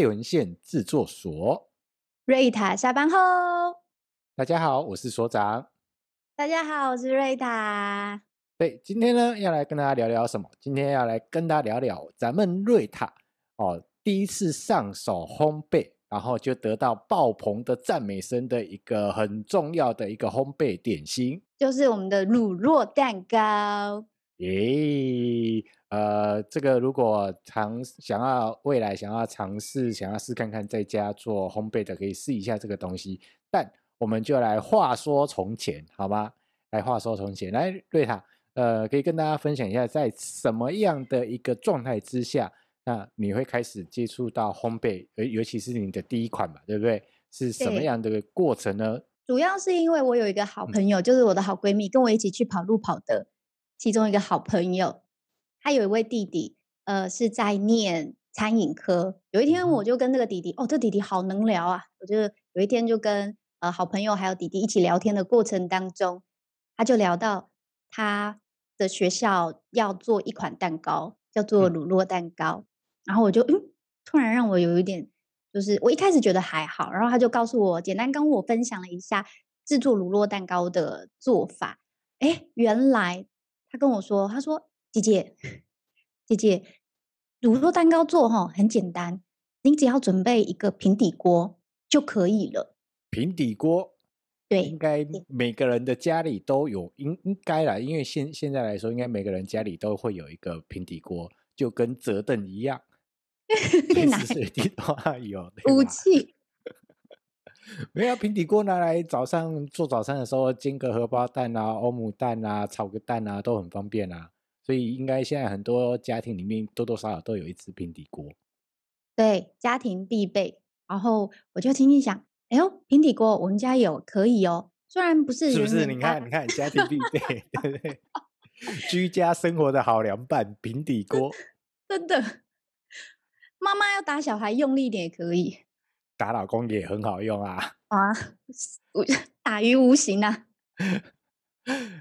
费文献制作所。瑞塔下班后，大家好，我是所长。大家好，我是瑞塔。对，今天呢要来跟大家聊聊什么？今天要来跟大家聊聊咱们瑞塔第一次上手烘焙，然后就得到爆棚的赞美声的一个很重要的一个烘焙点心，就是我们的乳酪蛋糕。耶，这个如果未来想要试看看在家做烘焙的，可以试一下这个东西。但我们就来话说从前，好吗？来话说从前，来瑞塔，可以跟大家分享一下，在什么样的一个状态之下，那你会开始接触到烘焙，尤其是你的第一款吧，对不对？是什么样的过程呢？主要是因为我有一个好朋友，就是我的好闺蜜，跟我一起去跑路跑的其中一个好朋友，他有一位弟弟，是在念餐饮科。有一天我就跟那个弟弟，这弟弟好能聊啊！我就有一天就跟好朋友还有弟弟一起聊天的过程当中，他就聊到他的学校要做一款蛋糕，叫做乳酪蛋糕。然后我就突然让我有一点，就是我一开始觉得还好，然后他就告诉我，简单跟我分享了一下制作乳酪蛋糕的做法。原来他跟我说，他说姐姐，乳酪蛋糕做很简单，你只要准备一个平底锅就可以了。平底锅，对，应该每个人的家里都有，应该啦，因为现在来说，应该每个人家里都会有一个平底锅，就跟折凳一样。随地都有武器。没有，平底锅拿来做早餐的时候煎个荷包蛋啊、欧姆蛋啊、炒个蛋啊，都很方便啊。所以应该现在很多家庭里面多多少少都有一只平底锅，对，家庭必备。然后我就听一想，平底锅我们家有，可以哦。虽然不是，是不是？你看，家庭必备，对不对？居家生活的好凉拌，平底锅，真的。妈妈要打小孩用力一点也可以，打老公也很好用啊！打于无形啊。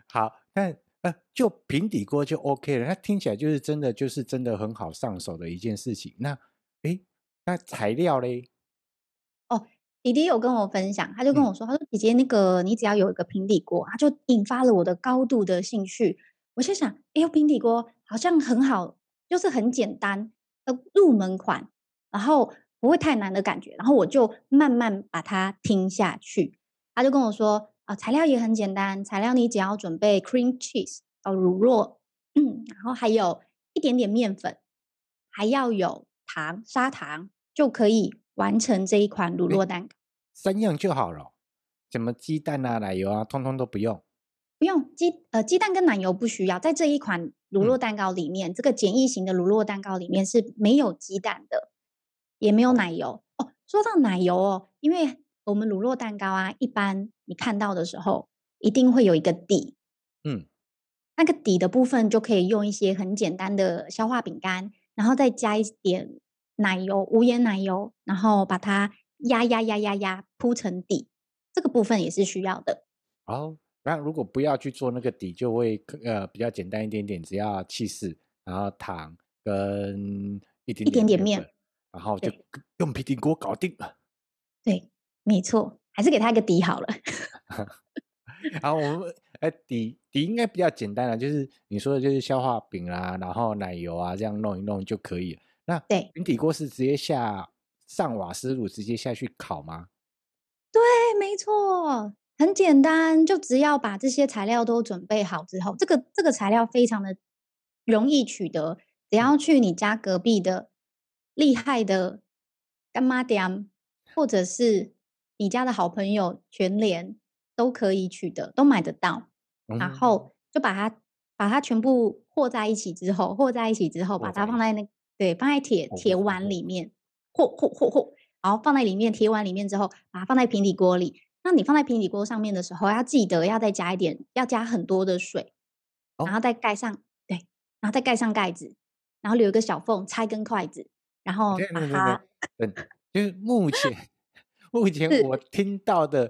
好，但就平底锅就 OK 了。它听起来就是真的很好上手的一件事情。那那材料嘞？弟弟有跟我分享，他就跟我说，他说姐姐，那个你只要有一个平底锅，他就引发了我的高度的兴趣。我就想，平底锅好像很好，就是很简单。入门款，然后不会太难的感觉，然后我就慢慢把它听下去。他就跟我说，材料也很简单，材料你只要准备 cream cheese 乳酪，然后还有一点点面粉，还要有糖、砂糖，就可以完成这一款乳酪蛋糕。三样就好了，什么鸡蛋啊、奶油啊，通通都不用。不用鸡蛋跟奶油不需要，在这一款乳酪蛋糕里面，这个简易型的乳酪蛋糕里面是没有鸡蛋的，也没有奶油。说到奶油因为我们乳酪蛋糕啊，一般你看到的时候一定会有一个底，那个底的部分就可以用一些很简单的消化饼干，然后再加一点奶油，无盐奶油，然后把它压铺成底，这个部分也是需要的。那如果不要去做那个底，就会比较简单一点点，只要起司，然后糖跟一点点面，然后就用平底锅搞定了。对，没错，还是给他一个底好了。然后我们底应该比较简单了，就是你说的就是消化饼啦，然后奶油啊，这样弄一弄就可以了。那平底锅是直接上瓦斯炉直接下去烤吗？对，没错。很简单，就只要把这些材料都准备好之后，这个材料非常的容易取得，只要去你家隔壁的厉害的干妈店，或者是你家的好朋友全联都可以取得，都买得到。然后就把它全部和在一起之后，把它放在放在铁碗里面，然后放在里面铁碗里面之后，把它放在平底锅里。那你放在平底锅上面的时候，要记得要加很多的水，然后再盖上，对，然后再盖上盖子，然后留一个小缝，插一根筷子，然后把它。就是目前我听到的，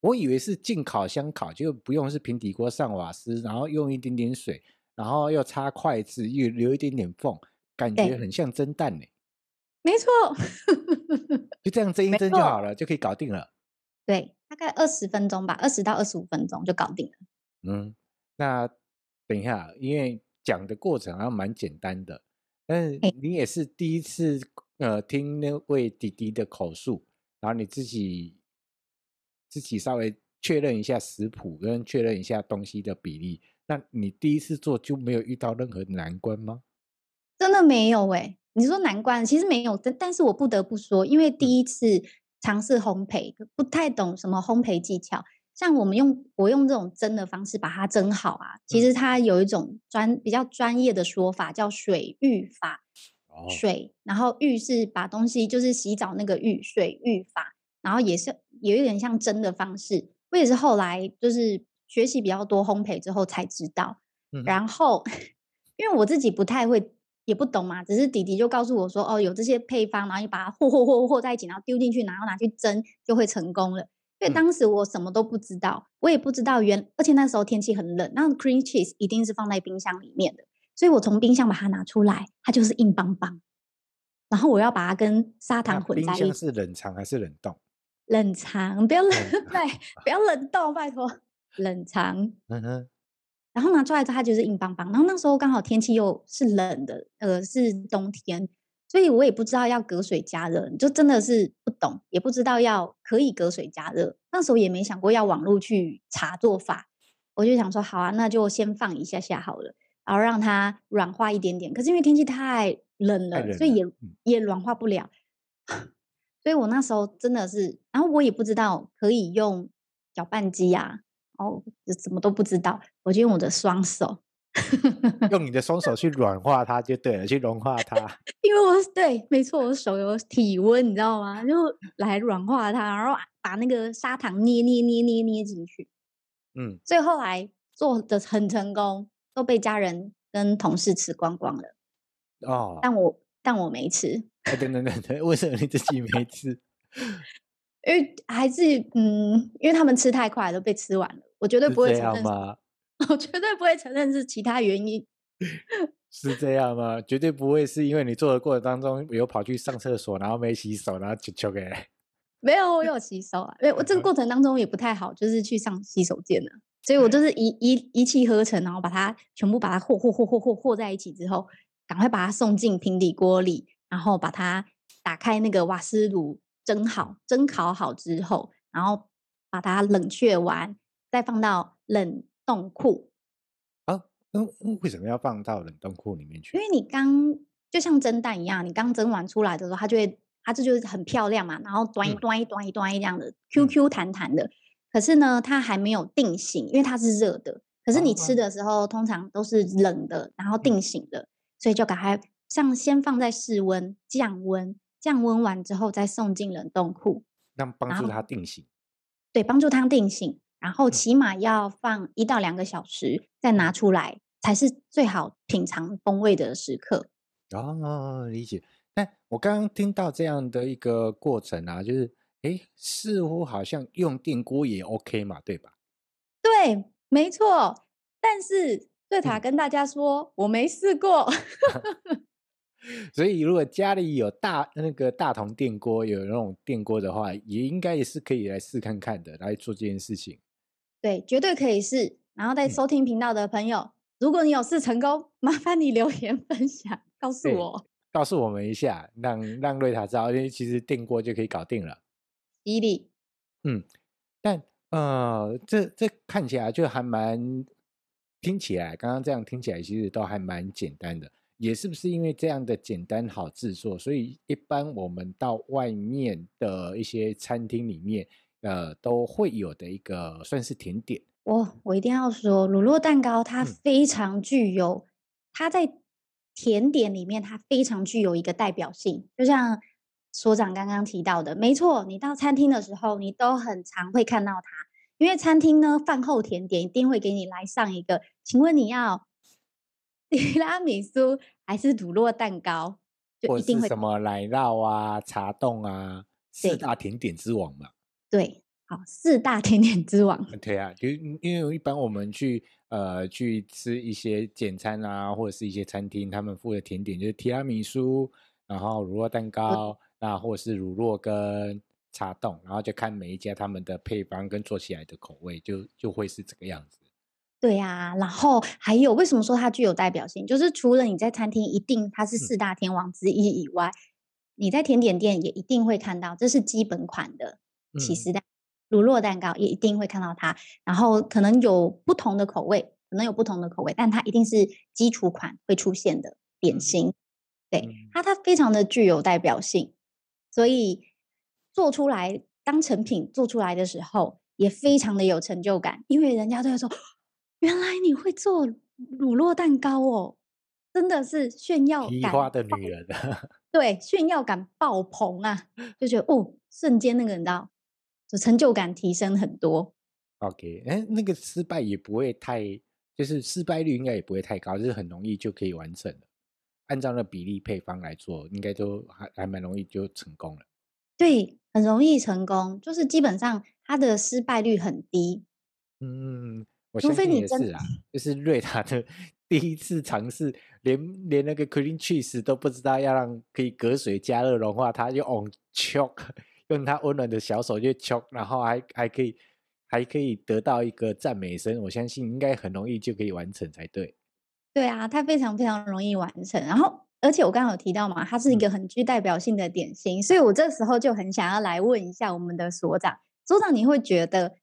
我以为是进烤箱烤，就不用，是平底锅上瓦斯，然后用一点点水，然后又插筷子，又留一点点缝，感觉很像蒸蛋。没错，就这样蒸一蒸就好了，就可以搞定了。对，大概20分钟吧，20到25分钟就搞定了。嗯，那等一下，因为讲的过程好像蛮简单的，但是你也是第一次听那位弟弟的口述，然后你自己稍微确认一下食谱，跟确认一下东西的比例。那你第一次做就没有遇到任何难关吗？真的没有欸，你说难关其实没有，但是我不得不说，因为第一次尝试烘焙，不太懂什么烘焙技巧，像我用这种蒸的方式把它蒸好啊，其实它有一种比较专业的说法叫水浴法，水，然后浴是把东西就是洗澡那个浴，水浴法，然后也是有一点像蒸的方式，我也是后来就是学习比较多烘焙之后才知道，然后因为我自己不太会也不懂嘛，只是弟弟就告诉我说，哦，有这些配方，然后你把它和在一起，然后丢进去，然后拿去蒸就会成功了。所以当时我什么都不知道，我也不知道而且那时候天气很冷，那 cream cheese 一定是放在冰箱里面的，所以我从冰箱把它拿出来，它就是硬邦邦，然后我要把它跟砂糖混在一起。冰箱是冷藏还是冷冻？冷藏，不要冷冻，拜托，冷藏。嗯哼。然后拿出来它就是硬邦邦，然后那时候刚好天气又是冷的，是冬天，所以我也不知道要隔水加热，就真的是不懂，也不知道可以隔水加热，那时候也没想过要网络去查做法，我就想说好啊，那就先放一下下好了，然后让它软化一点点，可是因为天气太冷了，所以也软化不了，所以我那时候真的是，然后我也不知道可以用搅拌机啊，哦，什么都不知道，我就用我的双手用你的双手去软化它就对了，去融化它，因为对，没错，我手有体温你知道吗，就来软化它，然后把那个砂糖捏进去，嗯，所以后来做的很成功，都被家人跟同事吃光光了。哦，但我没吃。等，为什么你自己没吃？因为还是因为他们吃太快都被吃完了，我绝对不会承认，我绝对不会承认是其他原因。是这样吗？绝对不会是因为你做的过程当中有跑去上厕所，然后没洗手，然后就给。没有，我有洗手啊，因为我这个过程当中也不太好，就是去上洗手间了，所以我就是一气呵成，然后把它全部把它和在一起之后，赶快把它送进平底锅里，然后把它打开那个瓦斯炉。蒸烤好之后，然后把它冷却完，再放到冷冻库。啊，为什么要放到冷冻库里面去？因为你刚就像蒸蛋一样，你刚蒸完出来的时候，它就是很漂亮嘛，然后端一端这样的 ，QQ 弹弹的。可是呢，它还没有定型，因为它是热的。可是你吃的时候通常都是冷的，然后定型的，所以就赶快先放在室温降温。降温完之后再送进冷冻库，让帮助它定型。对，帮助它定型，然后起码要放1到2个小时，再拿出来才是最好品尝风味的时刻。哦，理解。但我刚刚听到这样的一个过程啊，就是似乎好像用电锅也 OK 嘛，对吧？对，没错。但是瑞塔跟大家说，我没试过。所以如果家里有大同电锅，有那种电锅的话，也应该也是可以来试看看的，来做这件事情。对，绝对可以试。然后在收听频道的朋友，如果你有试成功，麻烦你留言分享告诉我，告诉我们一下，让瑞塔知道，因为其实电锅就可以搞定了。伊利，但这看起来就还蛮，听起来刚刚这样听起来其实都还蛮简单的。也是不是因为这样的简单好制作，所以一般我们到外面的一些餐厅里面都会有的一个算是甜点。我一定要说乳酪蛋糕它非常具有它在甜点里面它非常具有一个代表性，就像所长刚刚提到的，没错，你到餐厅的时候你都很常会看到它，因为餐厅呢饭后甜点一定会给你来上一个，请问你要提拉米苏还是乳酪蛋糕，就一定会什么奶酪啊、茶冻啊，四大甜点之王嘛。对，好，四大甜点之王。对啊，就因为一般我们去吃一些简餐啊，或者是一些餐厅，他们附的甜点就是提拉米苏，然后乳酪蛋糕，那或者是乳酪跟茶冻，然后就看每一家他们的配方跟做起来的口味就会是这个样子。对呀、然后还有为什么说它具有代表性，就是除了你在餐厅一定它是四大天王之一以外，你在甜点店也一定会看到，这是基本款的起司蛋糕、乳酪蛋糕也一定会看到它，然后可能有不同的口味，但它一定是基础款会出现的点心。对，它非常的具有代表性，所以做出来当成品做出来的时候也非常的有成就感，因为人家都会说原来你会做乳酪蛋糕哦，真的是炫耀感皮花的女人对，炫耀感爆棚啊，就觉得哦，瞬间那个人到就成就感提升很多。 OK， 那个失败也不会太，就是失败率应该也不会太高，就是很容易就可以完成了，按照那比例配方来做应该都 还蛮容易就成功了。对，很容易成功，就是基本上它的失败率很低。我相信也是啦，就是瑞塔的第一次尝试，连那个 cream cheese 都不知道要让可以隔水加热融化，他就用他温暖的小手去 choke， 然后还可以得到一个赞美声，我相信应该很容易就可以完成才对。对啊，它非常非常容易完成，然后而且我刚刚有提到嘛，它是一个很具代表性的点心，所以我这时候就很想要来问一下我们的所长，你会觉得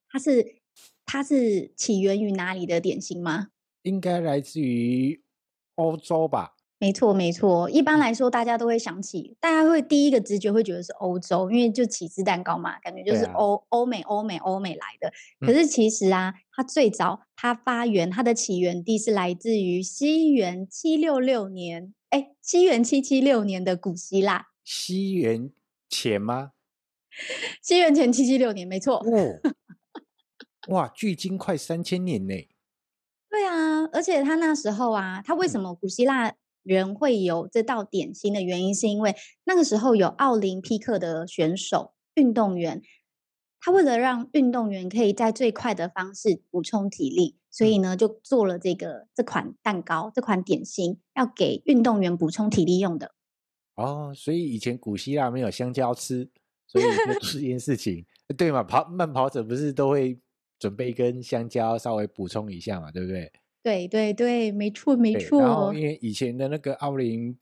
它是起源于哪里的点心吗？应该来自于欧洲吧。没错，一般来说大家都会想起，大家会第一个直觉会觉得是欧洲，因为就起司蛋糕嘛，感觉就是欧美来的。可是其实啊，它最早它的起源地是来自于西元776年的古希腊。西元前吗？西元前776年，没错。哇，距今快3000年呢。对啊，而且他那时候啊，他为什么古希腊人会有这道点心的原因，是因为那个时候有奥林匹克的选手运动员，他为了让运动员可以在最快的方式补充体力，所以呢就做了这款蛋糕，这款点心要给运动员补充体力用的。哦，所以以前古希腊没有香蕉吃，所以这件事情对嘛，慢跑者不是都会准备一根香蕉稍微补充一下嘛，对不对？对，没错。然后因为以前的那个奥林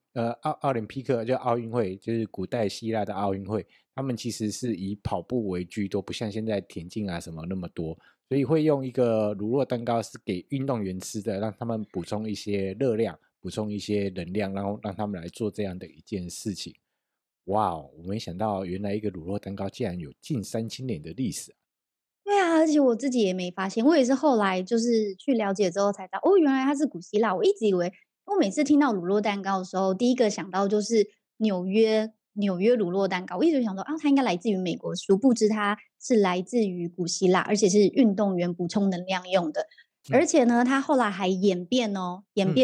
匹克就奥运会，就是古代希腊的奥运会，他们其实是以跑步为居多，不像现在田径啊什么那么多，所以会用一个乳酪蛋糕是给运动员吃的，让他们补充一些热量，补充一些能量，然后让他们来做这样的一件事情。哇，我没想到原来一个乳酪蛋糕竟然有近3000年的历史。对啊，而且我自己也没发现，我也是后来就是去了解之后才知道，哦，原来它是古希腊。我一直以为，我每次听到乳酪蛋糕的时候，第一个想到就是纽约乳酪蛋糕。我一直想说，它应该来自于美国，殊不知它是来自于古希腊，而且是运动员补充能量用的。而且呢，它后来还演变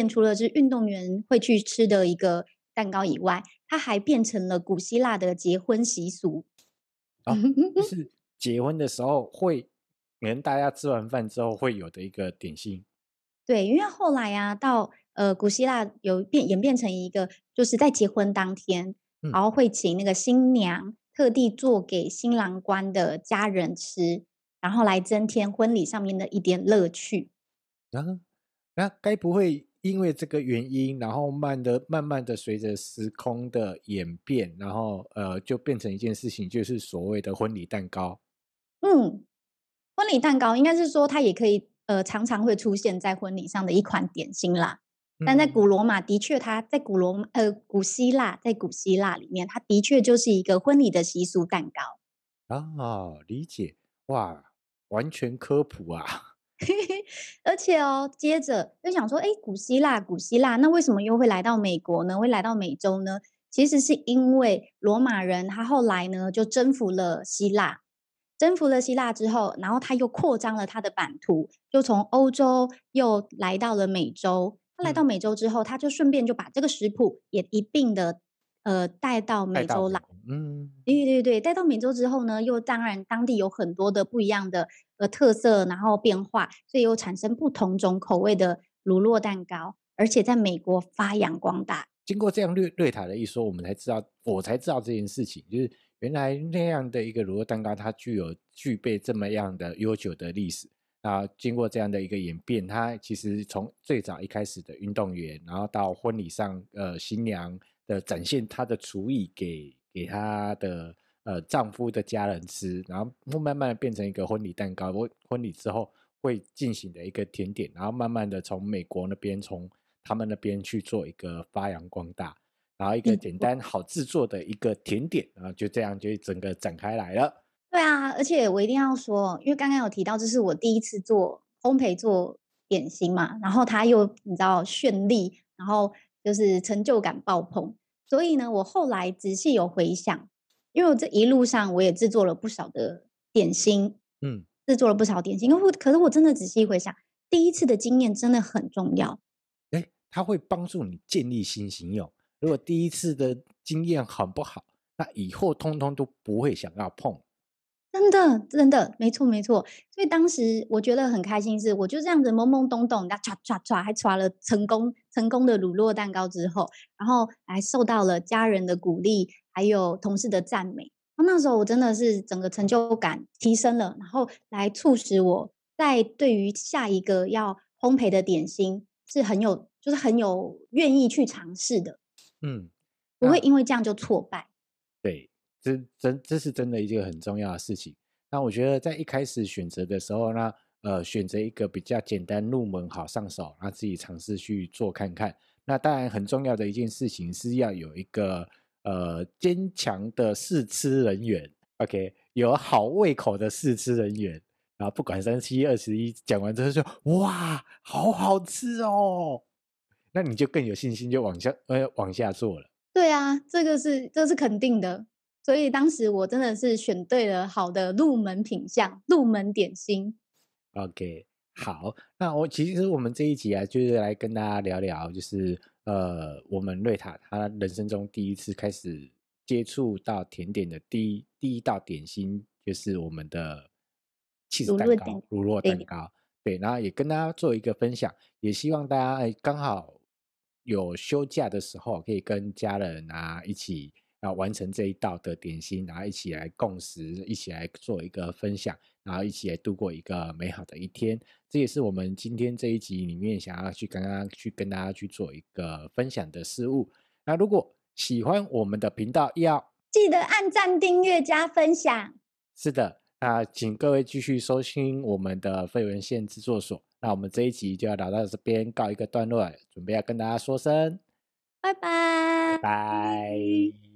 除了是运动员会去吃的一个蛋糕以外，它还变成了古希腊的结婚习俗。啊，是。结婚的时候会跟大家吃完饭之后会有的一个点心。对，因为后来啊，到古希腊有演变成一个，就是在结婚当天，然后会请那个新娘特地做给新郎官的家人吃，然后来增添婚礼上面的一点乐趣。那该不会因为这个原因，然后慢慢的随着时空的演变，然后就变成一件事情，就是所谓的婚礼蛋糕。婚礼蛋糕应该是说它也可以常常会出现在婚礼上的一款点心啦。但在古罗马的确，它在古希腊里面，它的确就是一个婚礼的习俗蛋糕。哦，理解。哇，完全科普啊。而且接着就想说，古希腊那为什么又会来到美国呢？会来到美洲呢？其实是因为罗马人他后来呢就征服了希腊之后，然后他又扩张了他的版图，就从欧洲又来到了美洲。他来到美洲之后，他就顺便就把这个食谱也一并的带到美洲来。对，带到美洲之后呢，又当然当地有很多的不一样的特色，然后变化，所以又产生不同种口味的乳酪蛋糕，而且在美国发扬光大。经过这样瑞塔的一说，我才知道这件事情，就是原来那样的一个乳酪蛋糕，它具备这么样的悠久的历史。那经过这样的一个演变，它其实从最早一开始的运动员，然后到婚礼上，新娘的展现她的厨艺给她的丈夫的家人吃，然后慢慢的变成一个婚礼蛋糕。婚礼之后会进行的一个甜点，然后慢慢的从美国那边，从他们那边去做一个发扬光大，然后一个简单好制作的一个甜点，然后就这样就整个展开来了。对啊，而且我一定要说，因为刚刚有提到这是我第一次做烘焙做点心嘛，然后它又你知道绚丽，然后就是成就感爆棚，所以呢我后来仔细有回想，因为我这一路上我也制作了不少的点心，可是我真的仔细回想，第一次的经验真的很重要，它会帮助你建立信心哟。如果第一次的经验很不好，那以后通通都不会想要碰，真的没错。所以当时我觉得很开心，是我就这样子懵懵懂懂的还刷了成功的乳酪蛋糕之后，然后还受到了家人的鼓励还有同事的赞美，那时候我真的是整个成就感提升了，然后来促使我在对于下一个要烘焙的点心是很有愿意去尝试的，不会因为这样就挫败。对，这是真的一个很重要的事情。那我觉得在一开始选择的时候，那选择一个比较简单入门好上手，让自己尝试去做看看。那当然很重要的一件事情是要有一个坚强的试吃人员 ，OK， 有好胃口的试吃人员，然后不管37、21，讲完之后就哇，好好吃哦，那你就更有信心就往下做了。对啊，这是肯定的。所以当时我真的是选对了好的入门品项，入门点心。 OK， 好，那其实我们这一集啊，就是来跟大家聊聊，就是我们瑞塔她人生中第一次开始接触到甜点的第一道点心，就是我们的cheese蛋糕，乳酪蛋糕。 对，然后也跟大家做一个分享，也希望大家刚好有休假的时候可以跟家人啊一起完成这一道的点心，然后一起来共食，一起来做一个分享，然后一起来度过一个美好的一天。这也是我们今天这一集里面想要去跟大家去做一个分享的事物。那如果喜欢我们的频道，要记得按赞订阅加分享。是的，那请各位继续收听我们的绯闻线制作所。那我们这一集就要聊到这边告一个段落，准备要跟大家说声拜拜。